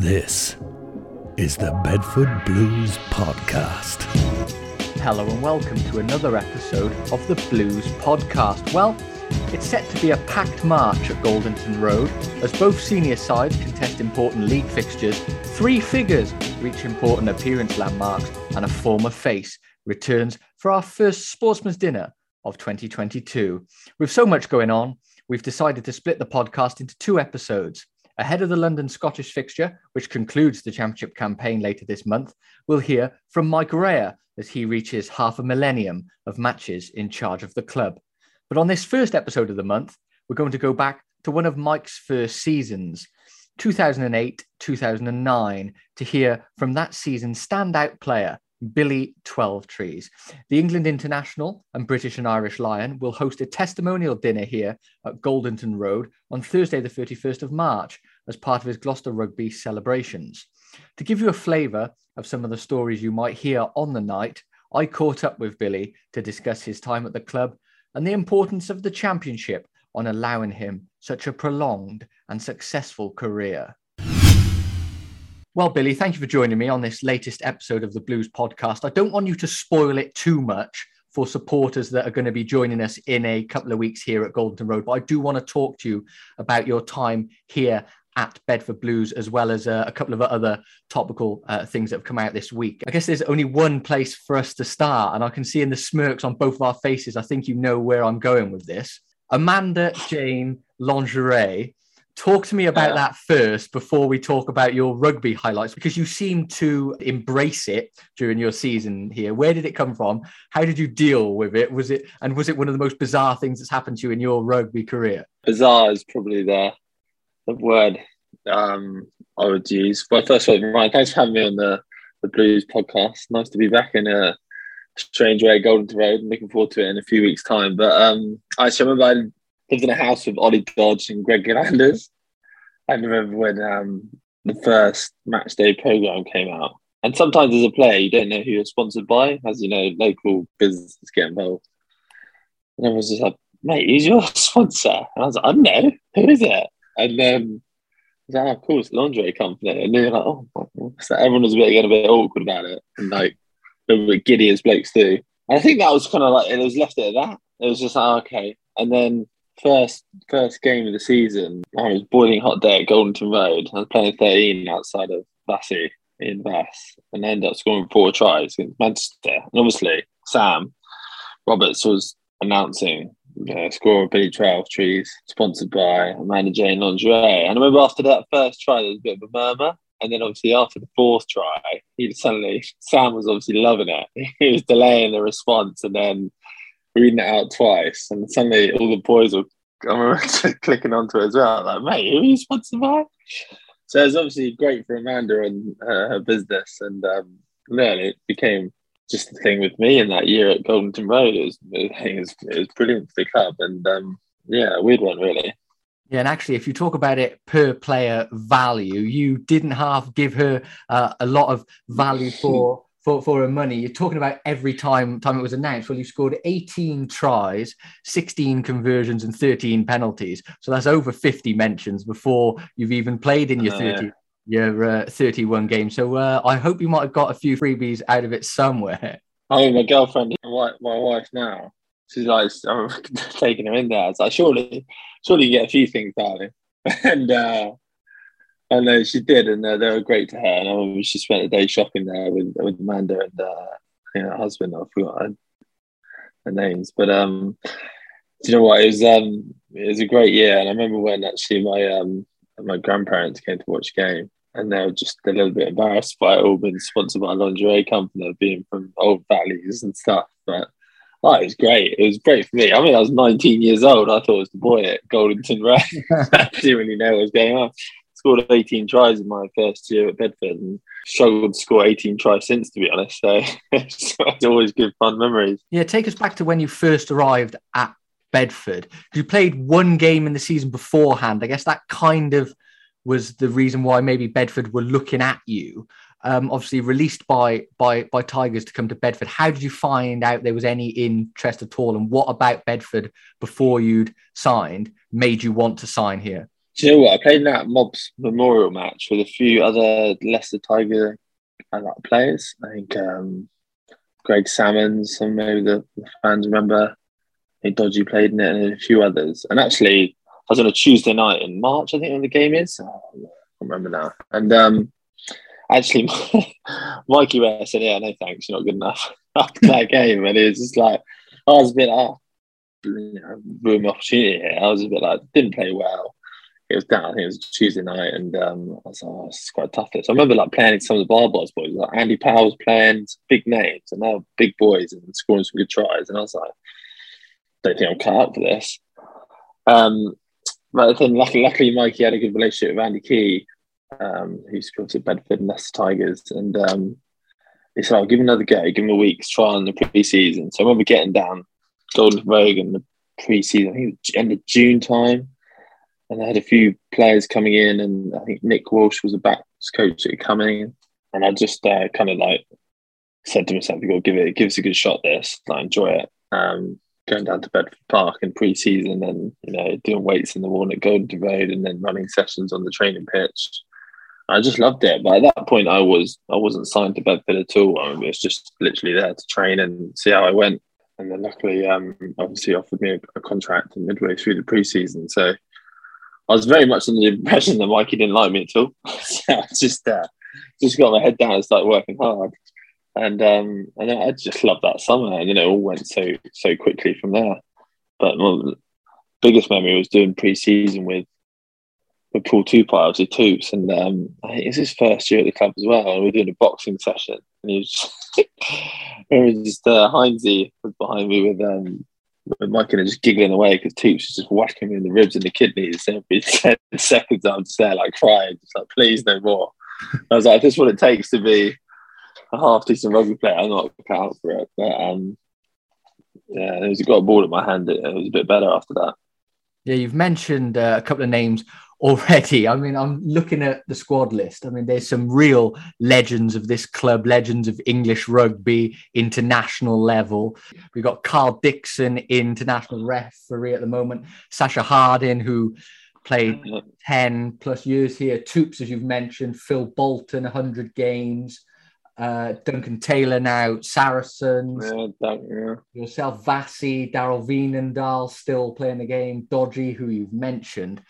This is the Bedford Blues Podcast. Hello and welcome to another episode of the Blues Podcast. Well, it's set to be a packed march at Goldington Road as both senior sides contest important league fixtures, three figures reach important appearance landmarks, and a former face returns for our first sportsman's dinner of 2022. With so much going on, we've decided to split the podcast into two episodes. Ahead of the London Scottish fixture, which concludes the Championship campaign later this month, we'll hear from Mike Rea as he reaches half a millennium of matches in charge of the club. But on this first episode of the month, we're going to go back to one of Mike's first seasons, 2008-2009, to hear from that season's standout player, Billy Twelvetrees. The England international and British and Irish Lion will host a testimonial dinner here at Goldington Road on Thursday, the 31st of March, as part of his Gloucester Rugby celebrations. To give you a flavour of some of the stories you might hear on the night, I caught up with Billy to discuss his time at the club and the importance of the Championship on allowing him such a prolonged and successful career. Well, Billy, thank you for joining me on this latest episode of the Blues Podcast. I don't want you to spoil it too much for supporters that are going to be joining us in a couple of weeks here at Goldington Road, but I do want to talk to you about your time here at Bedford Blues, as well as a couple of other topical things that have come out this week. I guess there's only one place for us to start, and I can see in the smirks on both of our faces, I think you know where I'm going with this. Amanda Jane Lingerie. Talk to me about that first before we talk about your rugby highlights, because you seem to embrace it during your season here. Where did it come from? How did you deal with it? Was it one of the most bizarre things that's happened to you in your rugby career? Bizarre is probably the word I would use. But first of all, Ryan, thanks for having me on the Blues Podcast. Nice to be back in a strange way at Goldington Road. I'm looking forward to it in a few weeks' time. But I actually remember I lived in a house with Ollie Dodge and Greg Gilanders. I remember when the first match day programme came out. And sometimes as a player, you don't know who you're sponsored by. As you know, local businesses get involved. And everyone's just like, mate, who's your sponsor? And I was like, I don't know. Who is it? And then, of course, lingerie company. And they're like, oh, so everyone was getting a bit awkward about it. And like, a bit giddy as blokes do. And I think that was kind of like, it was left at that. It was just like, okay. And then, First game of the season, I was boiling hot day at Goldington Road. I was playing 13 outside of Vassi in Vass and ended up scoring 4 tries against Manchester. And obviously, Sam Roberts was announcing the score of Billy Twelvetrees, sponsored by Amanda Jane Lingerie. And I remember after that first try, there was a bit of a murmur. And then obviously after the 4th try, Sam was obviously loving it. He was delaying the response and then reading it out twice, and suddenly all the boys were clicking onto it as well. Like, mate, who are you sponsored by? So it was obviously great for Amanda and her business, and then it became just the thing with me in that year at Goldington Road. It was brilliant for the club, and a weird one really. Yeah, and actually, if you talk about it per player value, you didn't half give her a lot of value for her money. You're talking about every time it was announced. Well, you scored 18 tries, 16 conversions and 13 penalties. So that's over 50 mentions before you've even played in your 31 games. So I hope you might have got a few freebies out of it somewhere. I mean, my girlfriend, my wife now, she's like, I'm taking her in there. I was like, surely you get a few things, darling. And I know she did, and they were great to her. And I remember she spent a day shopping there with Amanda and her husband. I forgot her names, but do you know what? It was a great year. And I remember when actually my grandparents came to watch the game, and they were just a little bit embarrassed by it all being sponsored by a lingerie company, being from old valleys and stuff. But it was great. It was great for me. I mean, I was 19 years old. I thought it was the boy at Goldington Road. I didn't really know what was going on. Scored 18 tries in my first year at Bedford and struggled to score 18 tries since, to be honest. So it's always good fun memories. Yeah, take us back to when you first arrived at Bedford. You played one game in the season beforehand. I guess that kind of was the reason why maybe Bedford were looking at you. Obviously released by Tigers to come to Bedford. How did you find out there was any interest at all? And what about Bedford before you'd signed made you want to sign here? Do you know what? I played in that Mobs Memorial match with a few other Leicester Tiger players. I think Greg Salmons, and maybe the fans remember, Dodgy played in it, and a few others. And actually, I was on a Tuesday night in March, I think, when the game is. Oh, I can't remember now. And actually, Mikey Rea said, yeah, no thanks, you're not good enough after that game. And it was just like, I was a bit like, room opportunity here. I was a bit like, didn't play well. It was down, I think it was Tuesday night, and I was like, oh, it's quite tough. So I remember like playing some of the Barbour's boys, like Andy Powell's playing big names, and they were big boys and scoring some good tries. And I was like, don't think I'm cut out for this. But then luckily Mikey had a good relationship with Andy Key, who's coached at Bedford and Leicester Tigers. And he said, I'll give him another go, give him a week's trial in the pre-season. So I remember getting down Golden Road in the pre-season, I think it was end of June time. And I had a few players coming in, and I think Nick Walsh was a backs coach that had come in. And I just kind of like said to myself, you've got to give us a good shot this. I enjoy it. Going down to Bedford Park in pre-season and, doing weights in the morning at Goldington Road and then running sessions on the training pitch. I just loved it. But at that point, I wasn't signed to Bedford at all. I was just literally there to train and see how I went. And then luckily, obviously offered me a contract midway through the pre-season. So I was very much under the impression that Mikey didn't like me at all. So I just got my head down and started working hard. And I just loved that summer. And, it all went so quickly from there. But my biggest memory was doing pre-season with Paul Tupai, obviously Toops. And I think it was his first year at the club as well. And we were doing a boxing session. And he was Heinze was behind me with Mike and I just giggling away because Toops was just whacking me in the ribs and the kidneys. Every 10 seconds, I'm just there, like crying, just like, please, no more. I was like, this is what it takes to be a half decent rugby player. I'm not out for it. But yeah, it got a ball in my hand. It was a bit better after that. Yeah, you've mentioned a couple of names already. I mean, I'm looking at the squad list. I mean, there's some real legends of this club, legends of English rugby, international level. We've got Carl Dixon, international referee at the moment. Sasha Hardin, who played 10 plus years here. Toops, as you've mentioned. Phil Bolton, 100 games. Duncan Taylor now, Saracens. Yeah, yourself, Vassi, Daryl Wienendahl still playing the game. Dodgy, who you've mentioned.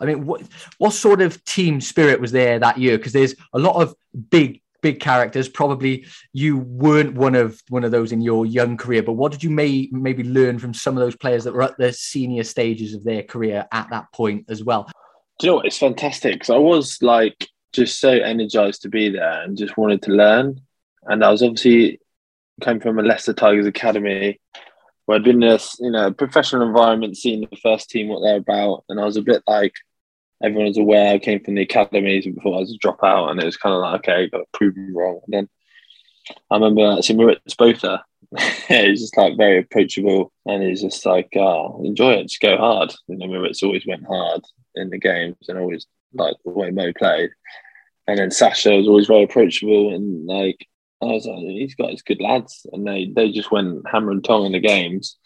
I mean, what sort of team spirit was there that year? Because there's a lot of big characters. Probably you weren't one of those in your young career, but what did you maybe learn from some of those players that were at the senior stages of their career at that point as well? Do you know what? It's fantastic because I was like just so energized to be there and just wanted to learn. And I was obviously came from a Leicester Tigers academy where I'd been in a professional environment, seeing the first team, what they're about. And I was a bit like, everyone was aware I came from the academies before I was a dropout. And it was kind of like, okay, got to prove me wrong. And then I remember seeing Meirion Botha. He's just like very approachable. And he's just like, oh, enjoy it, just go hard. Meirion always went hard in the games and always liked the way Mo played. And then Sasha was always very approachable, and like I was like, he's got his good lads, and they just went hammer and tongue in the games.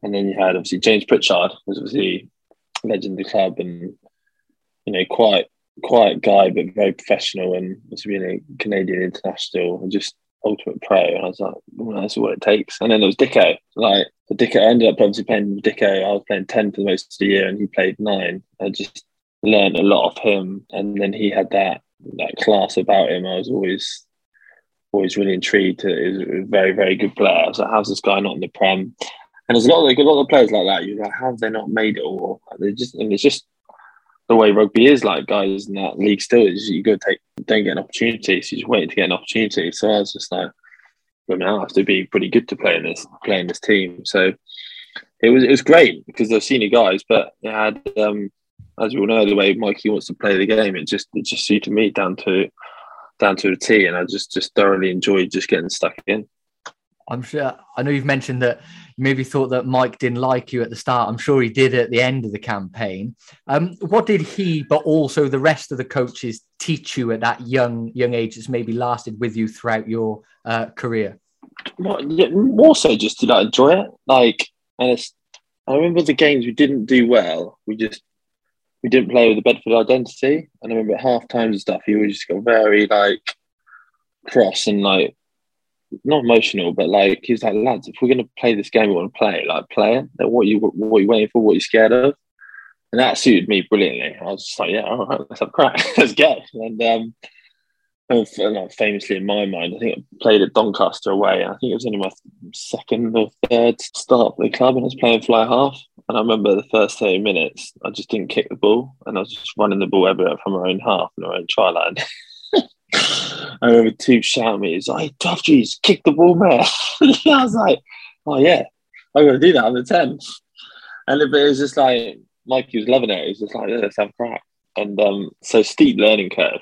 And then you had obviously James Pritchard, who's obviously a legend of the club, and quite quiet guy but very professional, and was being a Canadian international and just ultimate pro. And I was like, well, that's what it takes. And then there was Dicko. I ended up obviously playing with Dicko. I was playing 10 for the most of the year, and he played 9. I just learned a lot of him, and then he had that class about him. I was always really intrigued. He was a very, very good player. I was like, how's this guy not in the Prem? And there's a lot of players like that. You're like, how have they not made it all? It's just the way rugby is. Like guys in that league still is, you go don't get an opportunity, so you just wait to get an opportunity. So I was just like, I have to be pretty good to play in this team. So it was great because they're senior guys, but it had. As you all know, the way Mikey wants to play the game, it just suited me down to a T, and I just thoroughly enjoyed just getting stuck in. I'm sure. I know you've mentioned that you maybe thought that Mike didn't like you at the start. I'm sure he did at the end of the campaign. What did he, but also the rest of the coaches, teach you at that young age that's maybe lasted with you throughout your career? More so, just to enjoy it. I remember the games we didn't do well. We just we didn't play with the Bedford identity. And I remember at half times and stuff, he would just go very cross and not emotional, but he was like, lads, if we're going to play this game we want to play, play it. What are you waiting for? What are you scared of? And that suited me brilliantly. I was just like, yeah, all right, let's have a crack. Let's go. And famously in my mind, I think I played at Doncaster away, and I think it was only my second or third start at the club, and I was playing fly half. And I remember the first 30 minutes, I just didn't kick the ball, and I was just running the ball everywhere from our own half and our own try line. I remember Toops shouting at me, he's like, "Duffy's, kick the ball, man." I was like, "Oh yeah, I'm gonna do that on the 10." And it was just like, Mikey was loving it. He was just like, "Let's have a crack." And so steep learning curve,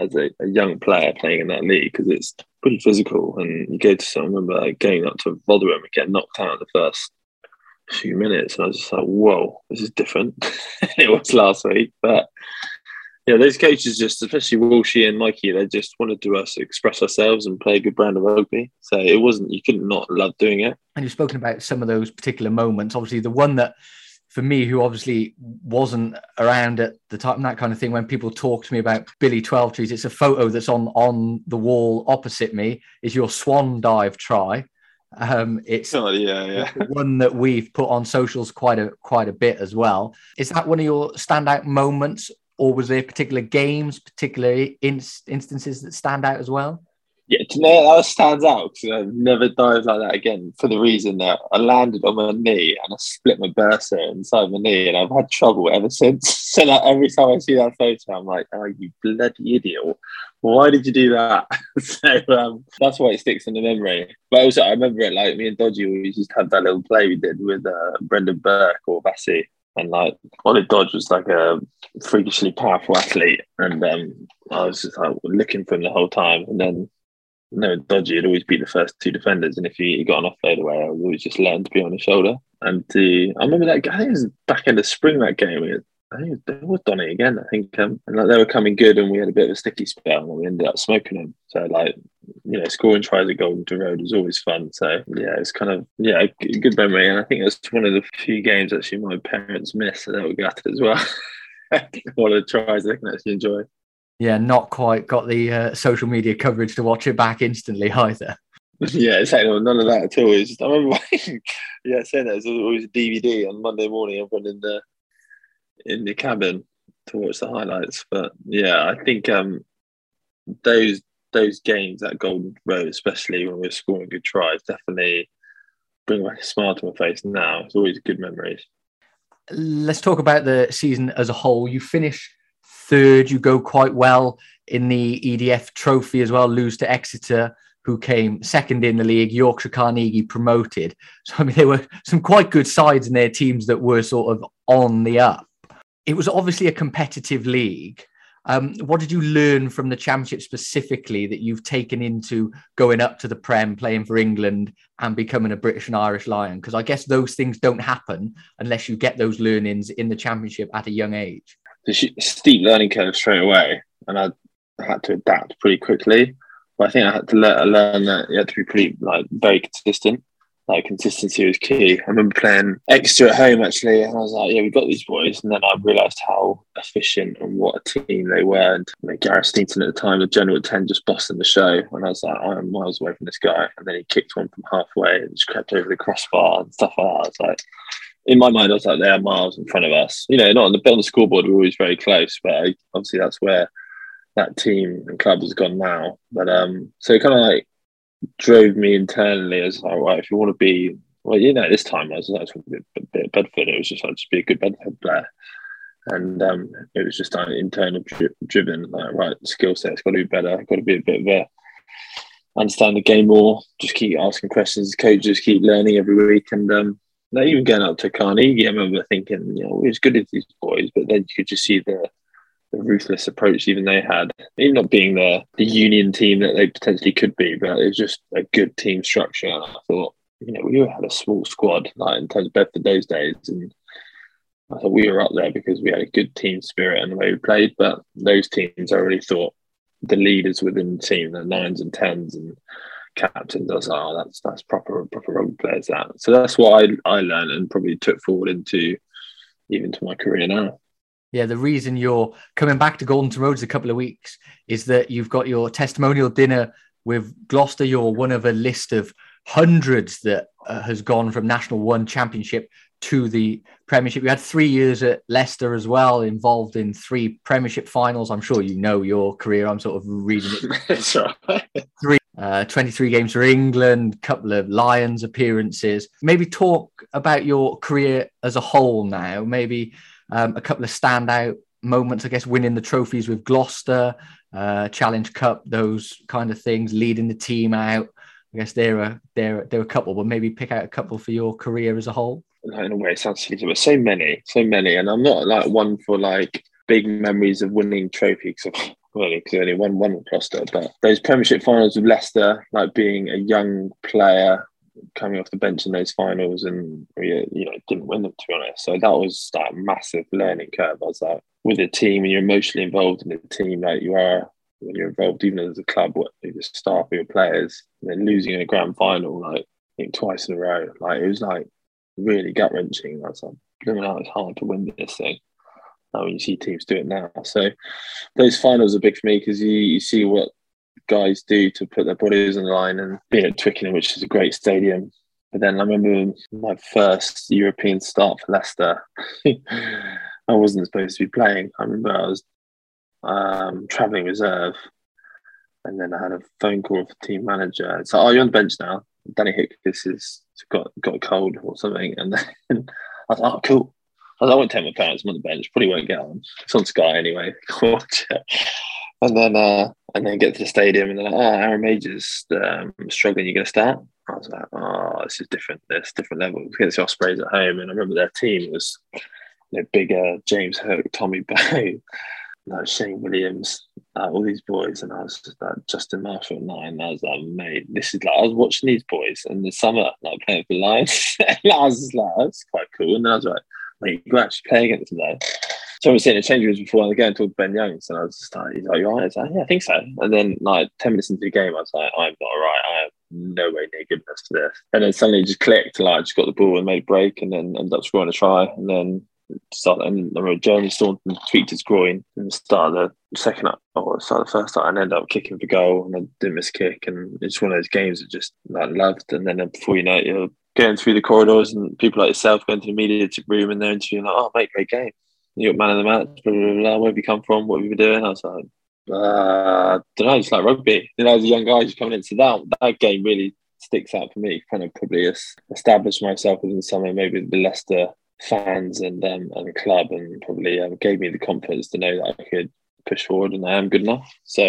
as a young player playing in that league, because it's pretty physical. And you go to I remember going up to Rotherham and getting knocked out in the first few minutes, and I was just like, "Whoa, this is different." It was last week, but. Yeah, those coaches just, especially Walshy and Mikey, they just wanted to us express ourselves and play a good brand of rugby. So it wasn't, you couldn't not love doing it. And you've spoken about some of those particular moments. Obviously, the one that, for me, who obviously wasn't around at the time, that kind of thing, when people talk to me about Billy Twelvetrees, it's a photo that's on the wall opposite me, is your swan dive try. It's one that we've put on socials quite a bit as well. Is that one of your standout moments? Or was there particular games, instances that stand out as well? Yeah, that stands out because I've never dived like that again, for the reason that I landed on my knee and I split my bursa inside my knee, and I've had trouble ever since. So every time I see that photo, I'm like, "Oh, you bloody idiot. Why did you do that?" So that's why it sticks in the memory. But also, I remember it me and Dodgy, we just had that little play we did with Brendan Burke or Vassi. And Ollie Dodge was a freakishly powerful athlete, and I was just looking for him the whole time. And then, Dodgy would always beat the first two defenders, and if he got an offload away, I would always just learn to be on his shoulder. And I remember that, I think it was back in the spring that game. I think it was Donny again. I think and they were coming good, and we had a bit of a sticky spell, and we ended up smoking them. So scoring tries at Goldington Road was always fun. So yeah, it's a good memory, and I think that's one of the few games actually my parents missed, so they were gutted as well. All the tries they can actually enjoy. Yeah, not quite got the social media coverage to watch it back instantly either. Yeah, exactly. None of that at all. Just, I remember, saying that it was always a DVD on Monday morning. Everyone in the cabin to watch the highlights. But yeah, I think those games at Golden Road, especially when we were scoring good tries, definitely bring back a smile to my face now. It's always good memories. Let's talk about the season as a whole. You finish third, you go quite well in the EDF trophy as well, lose to Exeter, who came second in the league, Yorkshire Carnegie promoted. So I mean, there were some quite good sides in their teams that were sort of on the up. It was obviously a competitive league. What did you learn from the Championship specifically that you've taken into going up to the Prem, playing for England and becoming a British and Irish Lion? Because I guess those things don't happen unless you get those learnings in the Championship at a young age. The steep learning curve straight away, and I had to adapt pretty quickly. But I think I had to learn that you had to be pretty, very consistent. Consistency was key. I remember playing Exeter at home, actually, and I was like, yeah, we've got these boys. And then I realised how efficient and what a team they were. And Gareth Steenson at the time, the general at 10, just busting the show. And I was like, I'm miles away from this guy. And then he kicked one from halfway and just crept over the crossbar and stuff like that. I was like, in my mind, I was like, they are miles in front of us. Not on the scoreboard, we were always very close, but obviously that's where that team and club has gone now. But so it kind of drove me internally as if you want to be this time I was a bit of Bedford. It was just just be a good Bedford player, and it was just internal driven. Skill set's got to be better. Got to be a bit of a understand the game more. Just keep asking questions. Coaches keep learning every week, and even going up to Carnegie, I remember thinking we're as good as these boys, but then you could just see the ruthless approach even they had, even not being the union team that they potentially could be, but it was just a good team structure. And I thought, we had a small squad in terms of Bedford those days, and I thought we were up there because we had a good team spirit and the way we played. But those teams, I really thought the leaders within the team, the 9s and 10s and captains, I was like, that's proper rugby players that. So that's what I learned and probably took forward into even to my career now. Yeah, the reason you're coming back to Goldington Road in a couple of weeks is that you've got your testimonial dinner with Gloucester. You're one of a list of hundreds that has gone from National One Championship to the Premiership. You had 3 years at Leicester as well, involved in 3 Premiership finals. I'm sure you know your career. I'm sort of reading it. It's all right. 23 games for England, couple of Lions appearances. Maybe talk about your career as a whole now. Maybe a couple of standout moments, I guess, winning the trophies with Gloucester, Challenge Cup, those kind of things, leading the team out. I guess there are a couple, but maybe pick out a couple for your career as a whole. In a way, it sounds silly, but so many. And I'm not like one for like big memories of winning trophies, because I only won one at Gloucester. But those Premiership finals with Leicester, like being a young player coming off the bench in those finals, and didn't win them, to be honest. So that was that massive learning curve. I was like, with a team, and you're emotionally involved in the team, like you are when you're involved, even as a club, with your staff, with your players, and then losing in a grand final, like I think twice in a row, like it was like really gut wrenching. I was like, it's hard to win this thing. When you see teams do it now, so those finals are big for me because you see what guys do to put their bodies on the line, and being at Twickenham, which is a great stadium. But then I remember my first European start for Leicester. I wasn't supposed to be playing. I remember I was travelling reserve, and then I had a phone call with the team manager. It's like, oh, you're on the bench now. Danny Hickus has got a cold or something. And then I was like, oh, cool. I won't tell my parents I'm on the bench. Probably won't get on. It's on Sky anyway. And then get to the stadium and they're like, oh, Aaron Major's struggling, you're going to start? I was like, oh, this is different. It's different level. We get the Ospreys at home, and I remember their team was bigger, James Hook, Tommy Bow, Shane Williams, all these boys. And I was just like, Justin Marshall at 9. And I was like, mate, this is like, I was watching these boys in the summer, like playing for Lions. And I was just like, that's quite cool. And I was like, mate, you can actually play against them though. So I was sitting in the change rooms before the game and talked to Ben Youngs, and I was just like, he's like, you all right? I was like, yeah, I think so. And then 10 minutes into the game, I was like, I'm not all right. I have no way near goodness to this. And then suddenly it just clicked. I just got the ball and made a break, and then ended up scoring a try. And then I remember Jeremy Staunton tweaked his groin in the start of the second half, or start of the first half, and ended up kicking for goal, and I didn't miss a kick. And it's one of those games that just loved. And then before you know it, you're going through the corridors and people like yourself going to the media room, and they're interviewing like, oh, mate, great game. You're man of the match, blah, blah, blah. Where have you come from? What have you been doing? I was like, I don't know, just like rugby. As a young guy, just coming into that game really sticks out for me. Kind of probably established myself within something, maybe the Leicester fans and the club, and probably gave me the confidence to know that I could push forward and I am good enough. So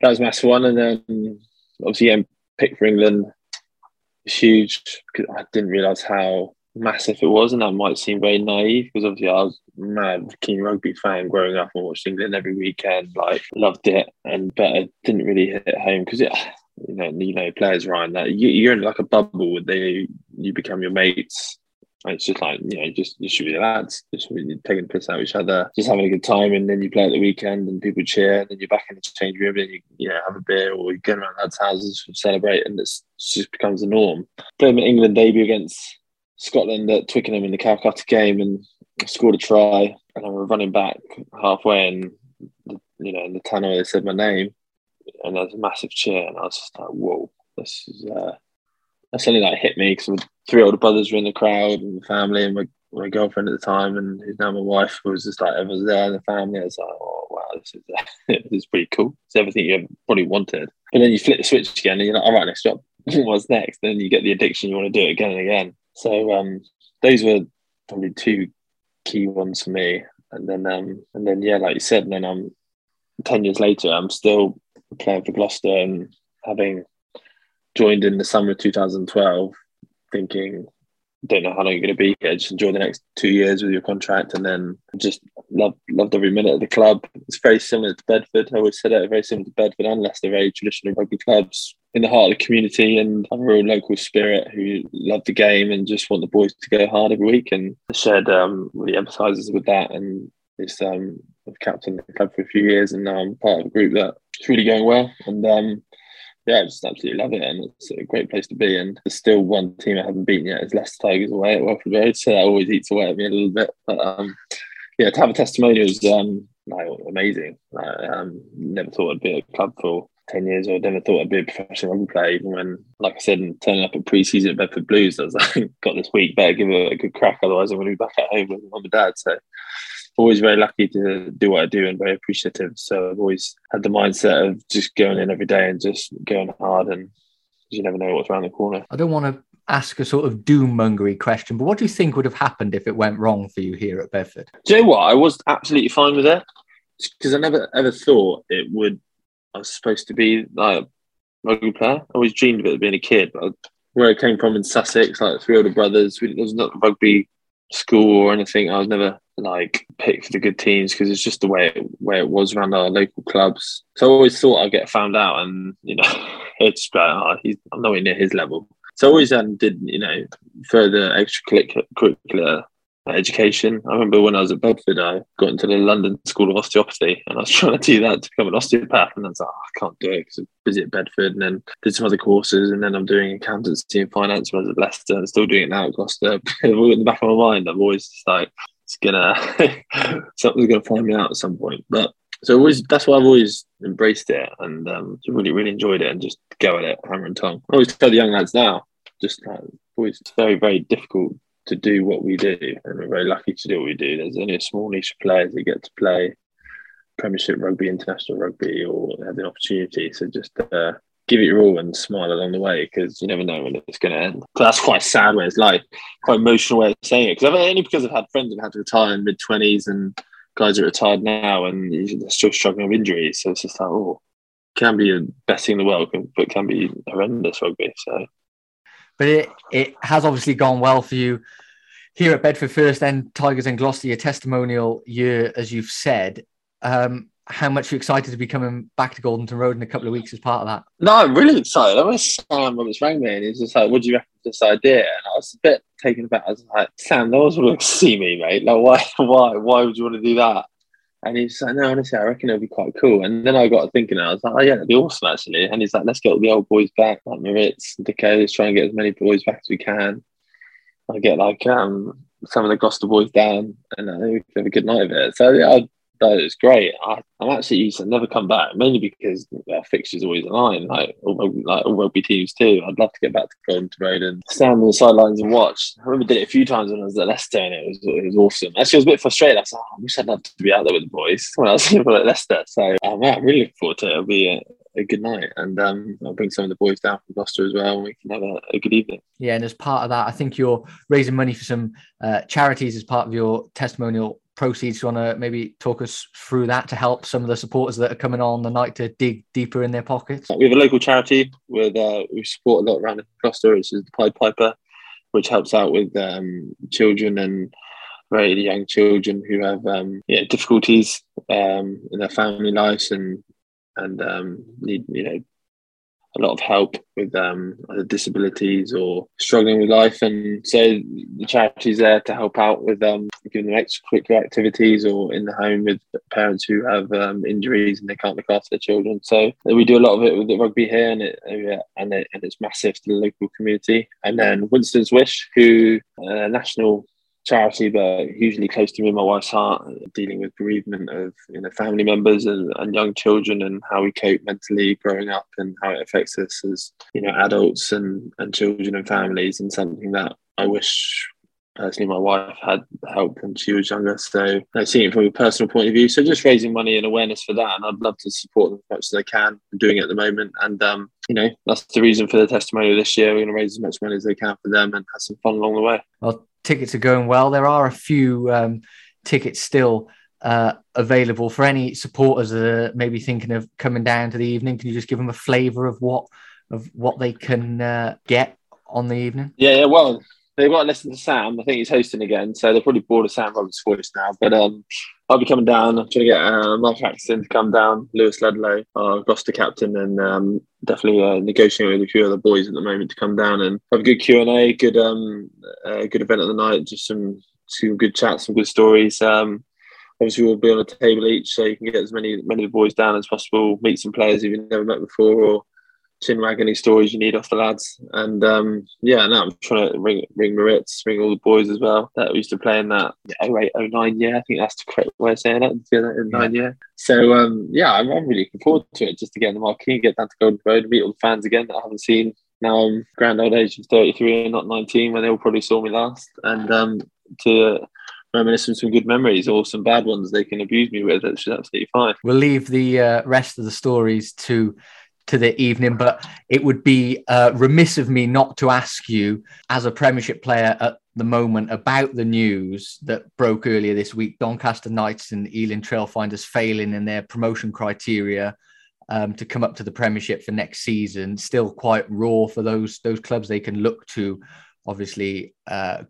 that was massive one. And then obviously, picked for England was huge, because I didn't realise how massive it was, and that might seem very naive because obviously I was a mad keen rugby fan growing up and watched England every weekend, loved it, but I didn't really hit it home because players, Ryan, that you're in like a bubble where you become your mates. It's just like, you should be the lads, just taking the piss out of each other, just having a good time, and then you play at the weekend and people cheer, and then you're back in the change room and you have a beer, or you go around lads' houses and celebrate, and it just becomes the norm. Playing an England debut against Scotland at Twickenham in the Calcutta game, and scored a try, and I were running back halfway and in the tunnel they said my name, and there was a massive cheer, and I was just like, whoa, this is that suddenly hit me, because my 3 older brothers were in the crowd, and the family, and my girlfriend at the time, and who's now my wife, was just like, everyone's there in the family. I was like, oh wow, this is pretty cool. It's everything you probably wanted. But then you flip the switch again and you're like, alright, next job. What's next? Then you get the addiction, you want to do it again and again. So those were probably 2 key ones for me. And then, like you said, and then 10 years later, I'm still playing for Gloucester, and having joined in the summer of 2012, thinking, don't know how long you're going to be here, just enjoy the next 2 years with your contract. And then just loved every minute of the club. It's very similar to Bedford. I always said it, very similar to Bedford and Leicester, very traditional rugby clubs in the heart of the community, and a real local spirit who love the game and just want the boys to go hard every week. And the Shed really emphasises with that, and it's I've captained the club for a few years, and now I'm part of a group that's really going well. And I just absolutely love it, and it's a great place to be. And there's still one team I haven't beaten yet, is Leicester Tigers away at Welford Road, so that always eats away at me a little bit. But yeah, to have a testimonial is amazing. Never thought I'd be at a club for 10 years, or never thought I'd be a professional rugby player, even when, like I said, in turning up at pre-season at Bedford Blues, I was like, got this week, better give it a good crack, otherwise I'm going to be back at home with mum and dad. So always very lucky to do what I do and very appreciative. So I've always had the mindset of just going in every day and just going hard, and you never know what's around the corner. I don't want to ask a sort of doom-mongery question, but what do you think would have happened if it went wrong for you here at Bedford? Do you know what? I was absolutely fine with it, because I never ever thought it would. I was supposed to be like a rugby player. I always dreamed of it being a kid. But where I came from in Sussex, like 3 older brothers, there was not rugby school or anything. I was never like picked for the good teams, because it's just the way it was around our local clubs. So I always thought I'd get found out, and you know, it's like, oh, I'm nowhere near his level. So I always did, you know, further extracurricular education. I remember when I was at Bedford, I got into the London School of Osteopathy, and I was trying to do that to become an osteopath, and I was like, oh, I can't do it because I'm busy at Bedford, and then did some other courses, and then I'm doing accountancy and finance when I was at Leicester, and still doing it now at Gloucester. All in the back of my mind, I'm always just like, something's gonna find me out at some point. But so always, that's why I've always embraced it, and really, really enjoyed it, and just go at it, hammer and tongue. I always tell the young lads now, just always, it's very, very difficult to do what we do, and we're very lucky to do what we do. There's only a small niche of players that get to play Premiership rugby, international rugby, or have the opportunity. So just give it your all and smile along the way, because you never know when it's going to end. So that's quite a sad way. It's like quite emotional way of saying it, because I've had friends who've had to retire in mid-20s, and guys are retired now and they're still struggling with injuries. So it's just like, oh, can be the best thing in the world, but can be horrendous rugby. So, but it has obviously gone well for you here at Bedford first, then Tigers and Gloucester, your testimonial year, as you've said. How much are you excited to be coming back to Goldington Road in a couple of weeks as part of that? No, I'm really excited. I was Sam Roberts rang me and he was just like, what do you reckon to this idea? And I was a bit taken aback. I was like, Sam, no one's going to see me, mate. Like, why would you want to do that? And he's like, no, honestly, I reckon it'll be quite cool. And then I got to thinking, I was like, oh yeah, that'd be awesome actually. And he's like, let's get all the old boys back, like Moritz and Deco, try and get as many boys back as we can. I get like some of the Gloucester boys down, and we can have a good night of it. So yeah, that is great. I'm actually used to never come back, mainly because our fixtures always in line, like all rugby teams too. I'd love to get back to Goldington Road and stand on the sidelines and watch. I remember did it a few times when I was at Leicester, and it was awesome. Actually, I was a bit frustrated. I was like, I wish I'd love to be out there with the boys when I was at Leicester. So I'm really looking forward to it. It'll be a good night, and I'll bring some of the boys down from Gloucester as well, and we can have a good evening. Yeah, and as part of that, I think you're raising money for some charities as part of your testimonial proceeds. Do you want to maybe talk us through that to help some of the supporters that are coming on the night to dig deeper in their pockets? We have a local charity with we support a lot around Gloucester, which is the Pied Piper, which helps out with children and very young children who have difficulties in their family lives and need a lot of help with either disabilities or struggling with life. And so the charity's there to help out with giving them extracurricular activities, or in the home with parents who have injuries and they can't look after their children. So we do a lot of it with the rugby here, and it's massive to the local community. And then Winston's Wish, who are a national charity, but hugely close to me and my wife's heart, dealing with bereavement of family members and young children, and how we cope mentally growing up, and how it affects us as adults and children and families, and something that I wish personally my wife had help when she was younger. So I've seen it from a personal point of view. So just raising money and awareness for that, and I'd love to support them as much as I can. I'm doing it at the moment, and that's the reason for the testimonial this year. We're going to raise as much money as they can for them and have some fun along the way. Well, tickets are going well. There are a few tickets still available for any supporters that are maybe thinking of coming down to the evening. Can you just give them a flavour of what they can get on the evening? Yeah, well, they've got to listen to Sam. I think he's hosting again, so they're probably bored of Sam Roberts' voice now. But I'll be coming down. I'm trying to get Mark Axton to come down, Lewis Ludlow, our Gloucester captain, and definitely negotiating with a few other boys at the moment to come down and have a good Q&A, good event of the night, just some good chats, some good stories. Obviously, we'll be on a table each, so you can get as many of the boys down as possible, meet some players who you've never met before, or chin wag any stories you need off the lads. And I'm trying to ring Moritz, ring all the boys as well that used to play in that 08, 09 year. I think that's the correct way of saying it, the 09 year. So I'm really looking forward to it, just to get in the marquee, get down to Goldington Road, meet all the fans again that I haven't seen. Now I'm grand old age of 33 and not 19 when they all probably saw me last. And to reminisce some good memories or some bad ones they can abuse me with, which is absolutely fine. We'll leave the rest of the stories to the evening, but it would be remiss of me not to ask you, as a Premiership player at the moment, about the news that broke earlier this week, Doncaster Knights and Ealing Trailfinders failing in their promotion criteria to come up to the Premiership for next season. Still quite raw for those clubs. They can look to obviously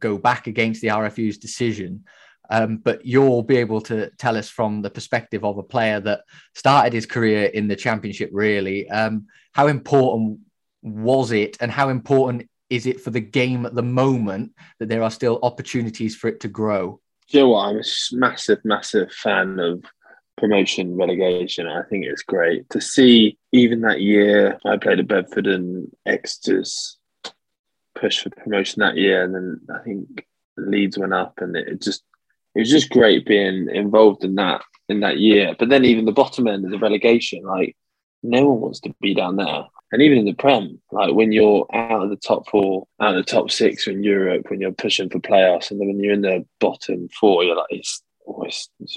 go back against the RFU's decision. But you'll be able to tell us from the perspective of a player that started his career in the Championship, really. How important was it, and how important is it for the game at the moment that there are still opportunities for it to grow? Do you know what? I'm a massive, massive fan of promotion, relegation. I think it's great to see. Even that year, I played at Bedford and Exeter's push for promotion that year, and then I think Leeds went up, and it was just great being involved in that year. But then even the bottom end of the relegation, like, no one wants to be down there. And even in the Prem, like, when you're out of the top four, out of the top six in Europe, when you're pushing for playoffs, and then when you're in the bottom four, you're like, it's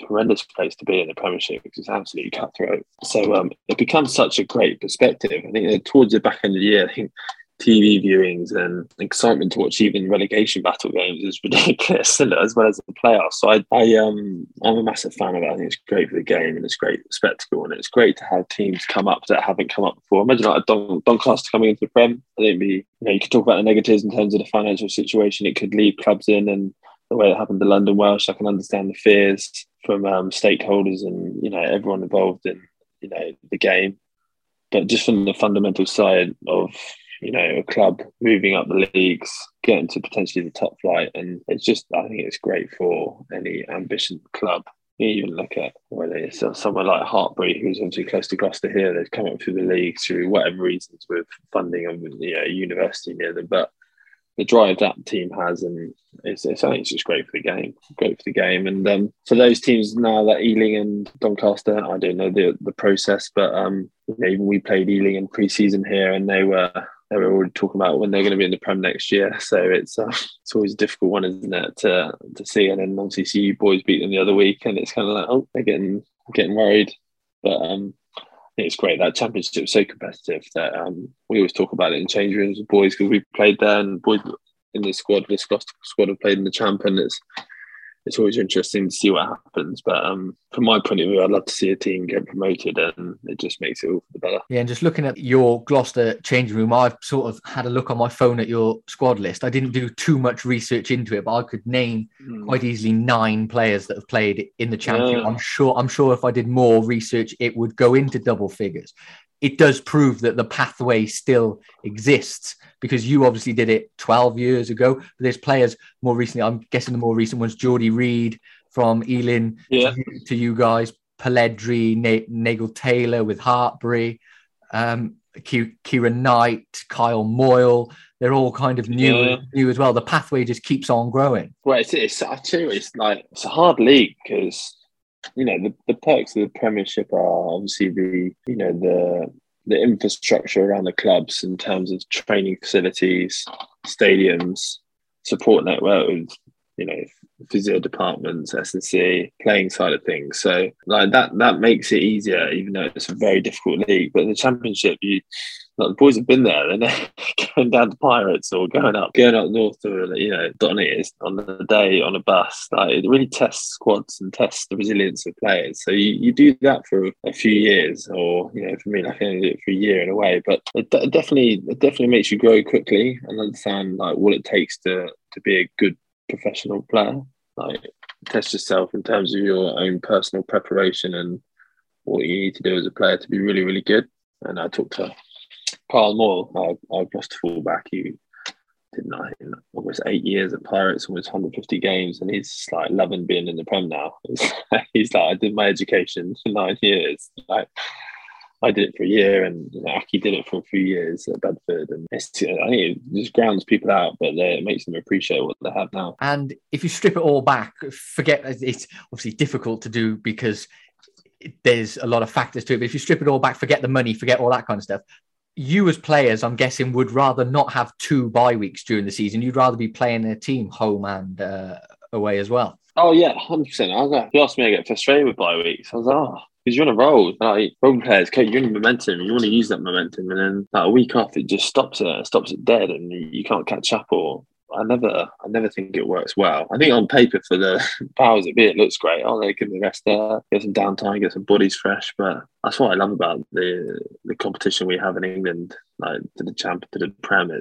a horrendous place to be in the Premiership, because it's absolutely cutthroat. So it becomes such a great perspective. I think towards the back end of the year, I think TV viewings and excitement to watch even relegation battle games is ridiculous, as well as the playoffs. So I'm a massive fan of it. I think it's great for the game, and it's great spectacle, and it's great to have teams come up that haven't come up before. Imagine like a Doncaster coming into the Prem. I think you could talk about the negatives in terms of the financial situation. It could leave clubs in, and the way it happened to London Welsh, I can understand the fears from stakeholders and everyone involved in the game. But just from the fundamental side of a club moving up the leagues, getting to potentially the top flight. And I think it's great for any ambition club. You even look at somewhere like Hartbury, who's obviously close to Gloucester here. They've come up through the league through whatever reasons, with funding and university near them. But the drive that team has, and I think it's just great for the game. Great for the game. And for those teams now, that Ealing and Doncaster, I don't know the process, but even we played Ealing in pre-season here, and they were already talking about when they're going to be in the Prem next year. So it's always a difficult one, isn't it, to see. And then obviously CU boys beat them the other week, and it's kind of like, oh, they're getting worried. But I think it's great. That Championship is so competitive that we always talk about it in change rooms with boys, because we played there, and boys in the squad, this squad have played in the Champ, and it's always interesting to see what happens. But from my point of view, I'd love to see a team get promoted, and it just makes it all for the better. Yeah, and just looking at your Gloucester changing room, I've sort of had a look on my phone at your squad list. I didn't do too much research into it, but I could name quite easily 9 players that have played in the Championship. Yeah. I'm sure if I did more research, it would go into double figures. It does prove that the pathway still exists, because you obviously did it 12 years ago. There's players more recently. I'm guessing the more recent ones, Geordie Reid from Ealing to you guys, Pelledri, Nagel Taylor with Hartbury, Kieran Knight, Kyle Moyle. They're all kind of new as well. The pathway just keeps on growing. Well, it's a hard league, because the perks of the Premiership are obviously the infrastructure around the clubs in terms of training facilities, stadiums, support network with physio departments, S&C, playing side of things. So like that makes it easier, even though it's a very difficult league. But the Championship, the boys have been there. They're going down to Pirates or going up north to Donny on the day on a bus. Like, it really tests squads and tests the resilience of players. So you do that for a few years, or for me, I only did it for a year in a way. But it definitely makes you grow quickly and understand like what it takes to be a good professional player. Like, test yourself in terms of your own personal preparation and what you need to do as a player to be really, really good. And I talked to Carl Moore, our Gloucester fullback, who did almost 8 years at Pirates, almost 150 games, and he's like loving being in the Prem now. He's like, I did my education for 9 years. Like, I did it for a year, and you know, Aki did it for a few years at Bedford. And it's, I think it just grounds people out, but it makes them appreciate what they have now. And if you strip it all back, forget it's obviously difficult to do because there's a lot of factors to it. But if you strip it all back, forget the money, forget all that kind of stuff. You as players, I'm guessing, would rather not have two bye weeks during the season. You'd rather be playing a team home and away as well. Oh, yeah, 100%. If you asked me, I get frustrated with bye weeks. I was like, oh, because you're on a roll. Like, role players, you're in momentum. You want to use that momentum. And then like, a week off, it just stops it. It stops it dead and you can't catch up. Or I never think it works well. I think on paper for the powers that be, it looks great. Oh, they give me rest there, get some downtime, get some bodies fresh. But that's what I love about the competition we have in England, like to the champ, to the Prem.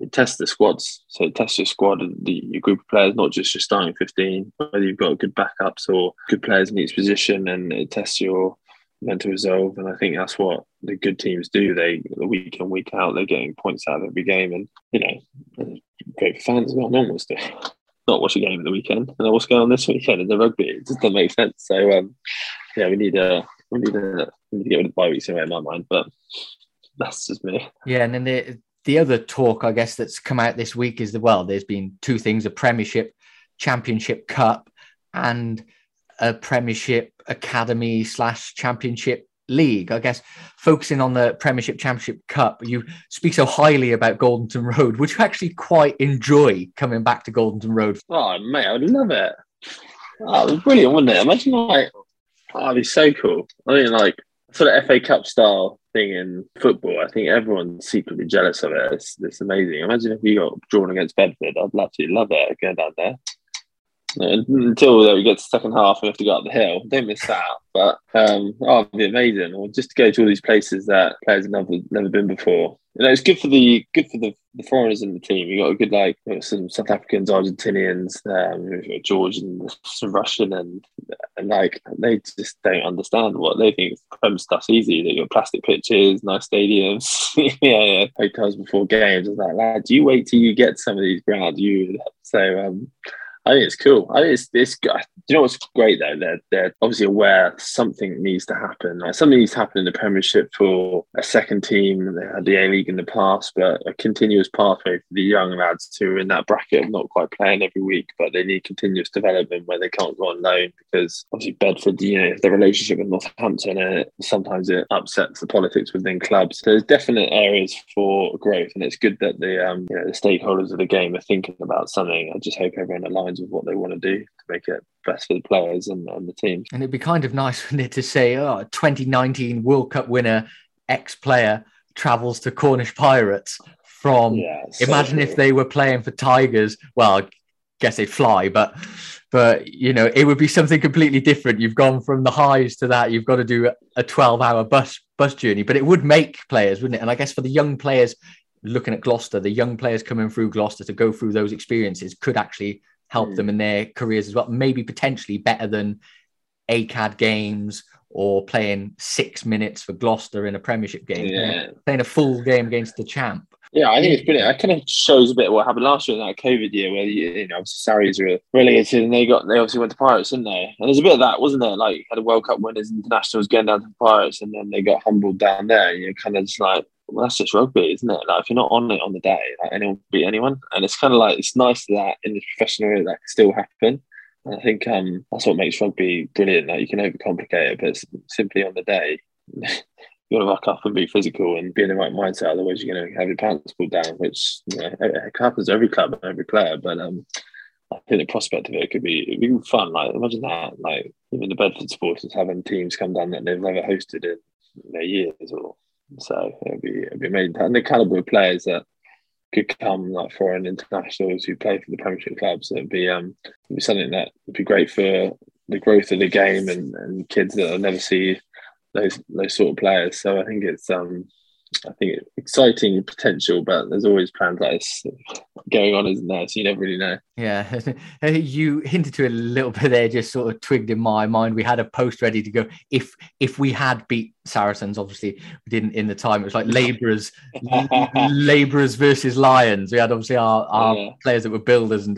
It tests the squads. So it tests your squad and your group of players, not just your starting 15, whether you've got good backups or good players in each position, and it tests your mental resolve. And I think that's what the good teams do. They, week in, week out, they're getting points out of every game. And, you know, great for fans, well, normal stuff. Not watch a game at the weekend. And what's going on this weekend in the rugby? It just doesn't make sense. So, yeah, we need to get rid of the bye weeks anyway, in my mind. But that's just me. Yeah, and then the other talk, I guess, that's come out this week is there's been two things, a Premiership, Championship Cup, and a Premiership Academy / Championship League. I guess focusing on the Premiership Championship Cup, you speak so highly about Goldington Road. Would you actually quite enjoy coming back to Goldington Road? Oh, mate, I would love it. Oh, it was brilliant, wasn't it? Imagine, like, oh, it'd be so cool. I mean, like, sort of FA Cup style thing in football. I think everyone's secretly jealous of it. It's amazing. Imagine if you got drawn against Bedford. I'd absolutely love it going down there. Until we get to the second half, we have to go up the hill. Don't miss that. But it'd be amazing. Or just to go to all these places that players have never been before. You know, it's good for the foreigners in the team. You got a good, like, some South Africans, Argentinians, Georgian, Russian, and like they just don't understand what they think. Prem stuff's easy. They got plastic pitches, nice stadiums, yeah, hotels before games. I was like, lad, you wait till you get some of these grounds. I think it's cool. I think it's. Do you know what's great though? They're obviously aware something needs to happen. Like something needs to happen in the Premiership for a second team. They had the A League in the past, but a continuous pathway for the young lads who are in that bracket of not quite playing every week, but they need continuous development where they can't go on loan because obviously Bedford, you know, the relationship with Northampton, sometimes it upsets the politics within clubs. So there's definite areas for growth, and it's good that the stakeholders of the game are thinking about something. I just hope everyone aligns of what they want to do to make it best for the players and the team. And it'd be kind of nice, wouldn't it, to say, 2019 World Cup winner, ex-player, travels to Cornish Pirates from... Yeah, imagine if they were playing for Tigers. Well, I guess they'd fly, but you know, it would be something completely different. You've gone from the highs to that. You've got to do a 12-hour bus journey, but it would make players, wouldn't it? And I guess for the young players, looking at Gloucester, the young players coming through Gloucester to go through those experiences could actually... help them in their careers as well, maybe potentially better than ACAD games or playing 6 minutes for Gloucester in a Premiership game, playing a full game against the champ. Yeah, I think it's brilliant. It kind of shows a bit of what happened last year in that COVID year where, you know, obviously Sarries were relegated and they obviously went to Pirates, didn't they? And there's a bit of that, wasn't there? Like, had a World Cup winners, internationals going down to Pirates and then they got humbled down there. You're kind of just like, well, that's just rugby, isn't it? Like, if you're not on it on the day, like, anyone can beat anyone. And it's kind of like, it's nice that in the professional area that can still happen. And I think that's what makes rugby brilliant. Like, you can overcomplicate it, but simply on the day, you want to rock up and be physical and be in the right mindset. Otherwise, you're going to have your pants pulled down, which, you know, it happens to every club and every player. But I think the prospect of it it'd be fun. Like, imagine that. Like, even the Bedford supporters having teams come down that they've never hosted in their years or... So it'd be amazing. And the calibre of players that could come, like foreign internationals who play for the Premiership clubs, it'd be something that would be great for the growth of the game and kids that will never see those sort of players. So I think it's exciting potential, but there's always plans like this going on, isn't there? So you never really know. Yeah, you hinted to it a little bit there, just sort of twigged in my mind. We had a post ready to go. If we had beat Saracens, obviously we didn't in the time. It was like labourers versus Lions. We had obviously our players that were builders and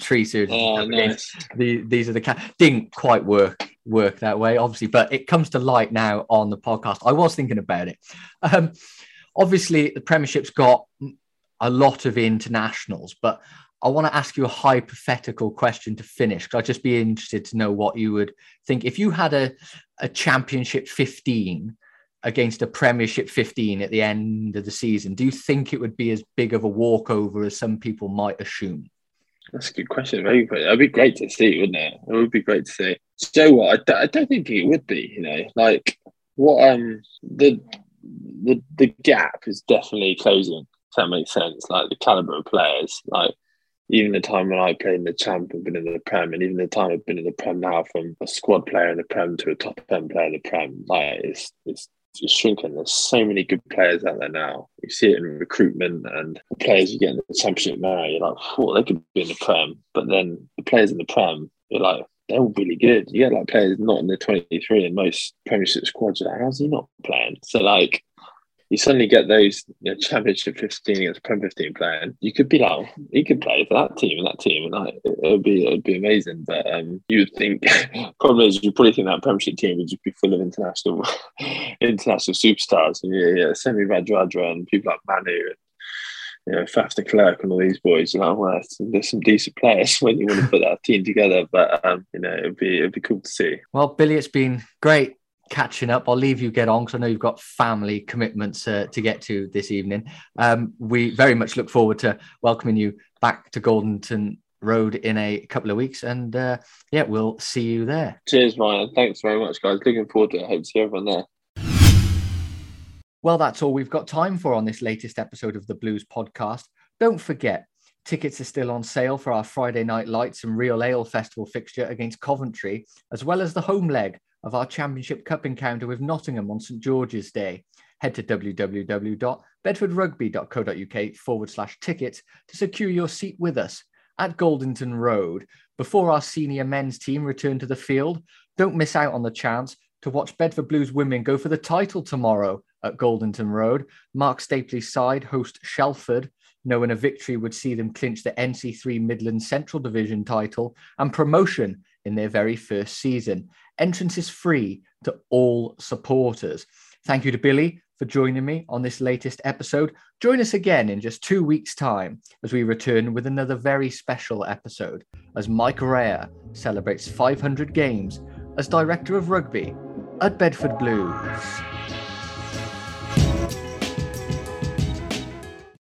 tree surgeons. These are the didn't quite work work that way, obviously, but it comes to light now on the podcast. I was thinking about it. Obviously, the Premiership's got a lot of internationals, but I want to ask you a hypothetical question to finish, because I'd just be interested to know what you would think. If you had a Championship 15 against a Premiership 15 at the end of the season, do you think it would be as big of a walkover as some people might assume? That's a good question. It would be great to see, wouldn't it? It would be great to see. So what? I don't think it would be, you know. Like, what? The gap is definitely closing, if that makes sense. Like, the calibre of players, like, even the time when I played in the Champ and been in the Prem, and even the time I've been in the Prem now, from a squad player in the Prem to a top 10 player in the Prem, like, it's shrinking. There's so many good players out there now. You see it in recruitment, and the players you get in the Championship now, you're like, oh, they could be in the Prem. But then the players in the Prem, you're like, they're all really good. You get like players not in the 23 in most Premiership squads. You're like, how's he not playing? So like, you suddenly get those, you know, Championship 15 against Prem 15 playing. You could be like, he could play for that team, and like, it would be amazing. But you would think, problem is, you probably think that Premiership team would just be full of international superstars, and Semi Radradra and people like Manu and, you know, Faf de Klerk and all these boys. You're like, well, there's some decent players when you want to put that team together. But you know, it'd be cool to see. Well, Billy, it's been great catching up. I'll leave you get on, because I know you've got family commitments to get to this evening. We very much look forward to welcoming you back to Goldington Road in a couple of weeks, and we'll see you there. Cheers, Meirion. Thanks very much, guys. Looking forward to it. I hope to see everyone there. Well, that's all we've got time for on this latest episode of the Blues Podcast. Don't forget, tickets are still on sale for our Friday Night Lights and Real Ale Festival fixture against Coventry, as well as the home leg of our Championship Cup encounter with Nottingham on St George's Day. Head to www.bedfordrugby.co.uk/tickets to secure your seat with us at Goldington Road before our senior men's team return to the field. Don't miss out on the chance to watch Bedford Blues women go for the title tomorrow at Goldington Road. Mark Stapley's side host Shelford, knowing a victory would see them clinch the NC3 Midland Central Division title and promotion in their very first season. Entrance is free to all supporters. Thank you to Billy for joining me on this latest episode. Join us again in just 2 weeks' time as we return with another very special episode as Mike Rea celebrates 500 games as Director of Rugby at Bedford Blues.